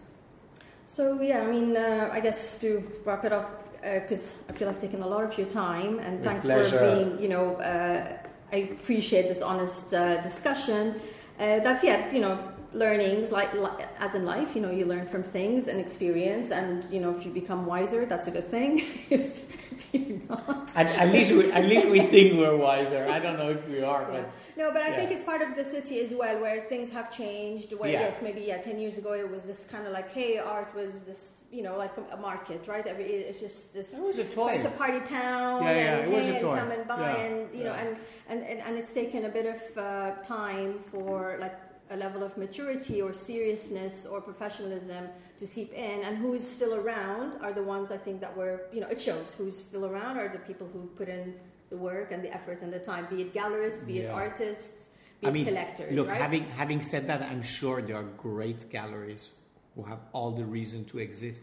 So yeah, I mean, uh, I guess to wrap it up, because uh, I feel I've taken a lot of your time, and With thanks pleasure. For being, you know, uh, I appreciate this honest uh, discussion. Uh, that's yet, you know, learnings, like, like as in life, you know, you learn from things and experience, and you know, if you become wiser, that's a good thing. if, if you're not, at, at least we, at least we think we're wiser. I don't know if we are, but yeah. no. But I yeah. think it's part of the city as well, where things have changed. Where yeah. yes, maybe yeah, ten years ago it was this kind of like, hey, art was this. You know, like a market, right? Every it's just this. It was a toy. It's a party town. Yeah, yeah. And it was a toy. Come and buy, yeah, and you yeah. know, and, and, and, and it's taken a bit of uh, time for like a level of maturity or seriousness or professionalism to seep in. And who is still around are the ones I think that were, you know, it shows who's still around are the people who put in the work and the effort and the time. Be it gallerists, be yeah. it artists, be I it mean, collectors. Look, right? having having said that, I'm sure there are great galleries who have all the reason to exist,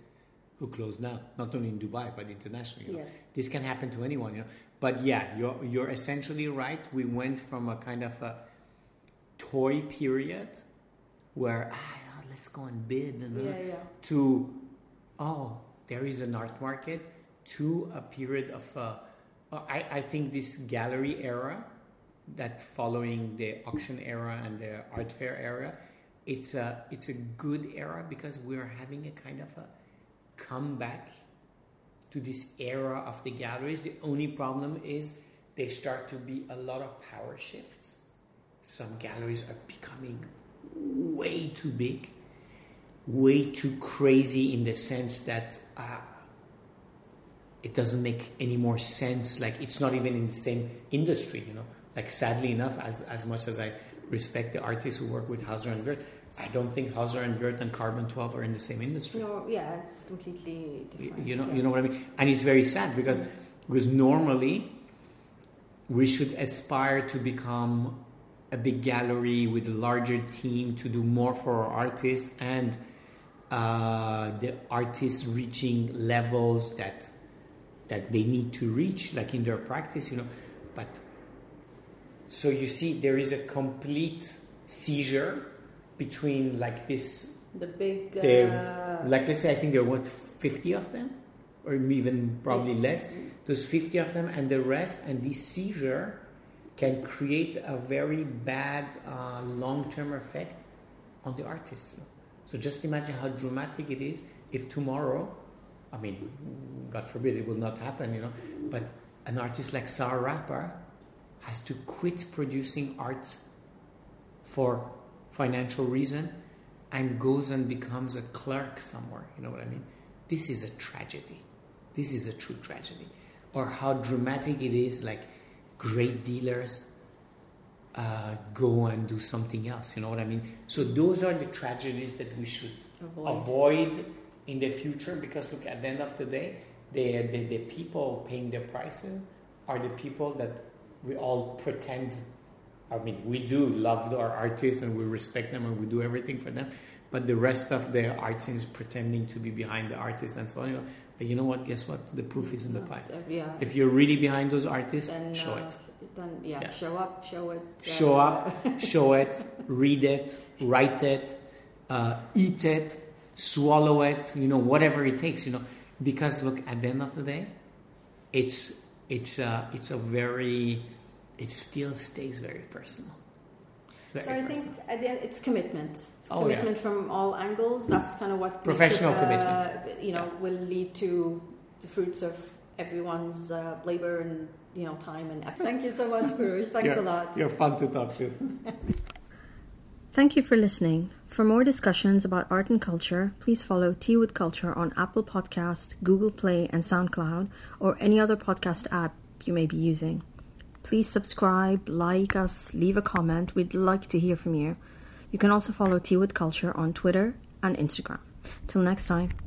who close now, not only in Dubai, but internationally. You know? Yes. This can happen to anyone, you know. But yeah, you're, you're essentially right. We went from a kind of a toy period where, ah, let's go and bid, and yeah, yeah. to, oh, there is an art market, to a period of, uh, I, I think this gallery era, that following the auction era and the art fair era, It's a it's a good era because we're having a kind of a comeback to this era of the galleries. The only problem is they start to be a lot of power shifts. Some galleries are becoming way too big, way too crazy in the sense that uh, it doesn't make any more sense. Like it's not even in the same industry, you know. Like, sadly enough, as, as much as I respect the artists who work with Hauser and Wirth, I don't think Hauser and Wirth and Carbon twelve are in the same industry. No, yeah, it's completely different. You know, yeah. you know what I mean? And it's very sad because, because normally we should aspire to become a big gallery with a larger team to do more for our artists, and uh, the artists reaching levels that that they need to reach, like in their practice, you know. But so you see, there is a complete seizure between like this, the big, uh, the, like let's say I think there were what, fifty of them, or even probably less. There's fifty of them, and the rest, and this seizure can create a very bad uh, long-term effect on the artist. So just imagine how dramatic it is if tomorrow, I mean, God forbid, it will not happen, you know, but an artist like Sarah Rahbar has to quit producing art for financial reason and goes and becomes a clerk somewhere, you know what I mean? This is a tragedy. This is a true tragedy. Or how dramatic it is, like, great dealers uh, go and do something else. You know what I mean? So those are the tragedies that we should avoid, avoid in the future, because look, at the end of the day, the, the, the people paying the prices are the people that we all pretend, I mean, we do love our artists and we respect them and we do everything for them, but the rest of the art scene is pretending to be behind the artists and so on. You know? But you know what? Guess what? The proof is in the pie. Yeah. If you're really behind those artists, then, show uh, it. Then, yeah. yeah, show up, show it. Uh, show up, show it, read it, write it, uh, eat it, swallow it, you know, whatever it takes, you know. Because, look, at the end of the day, it's it's uh, it's a very, it still stays very personal. So I think at the end, it's commitment. Oh, commitment yeah. from all angles. That's kind of what professional it, uh, commitment, you know, yeah. will lead to the fruits of everyone's uh, labor and, you know, time and effort. Thank you so much, Kurosh. Thanks a lot. You're fun to talk to. Thank you for listening. For more discussions about art and culture, please follow Tea with Culture on Apple Podcasts, Google Play, and SoundCloud, or any other podcast app you may be using. Please subscribe, like us, leave a comment. We'd like to hear from you. You can also follow Tea with Culture on Twitter and Instagram. Till next time.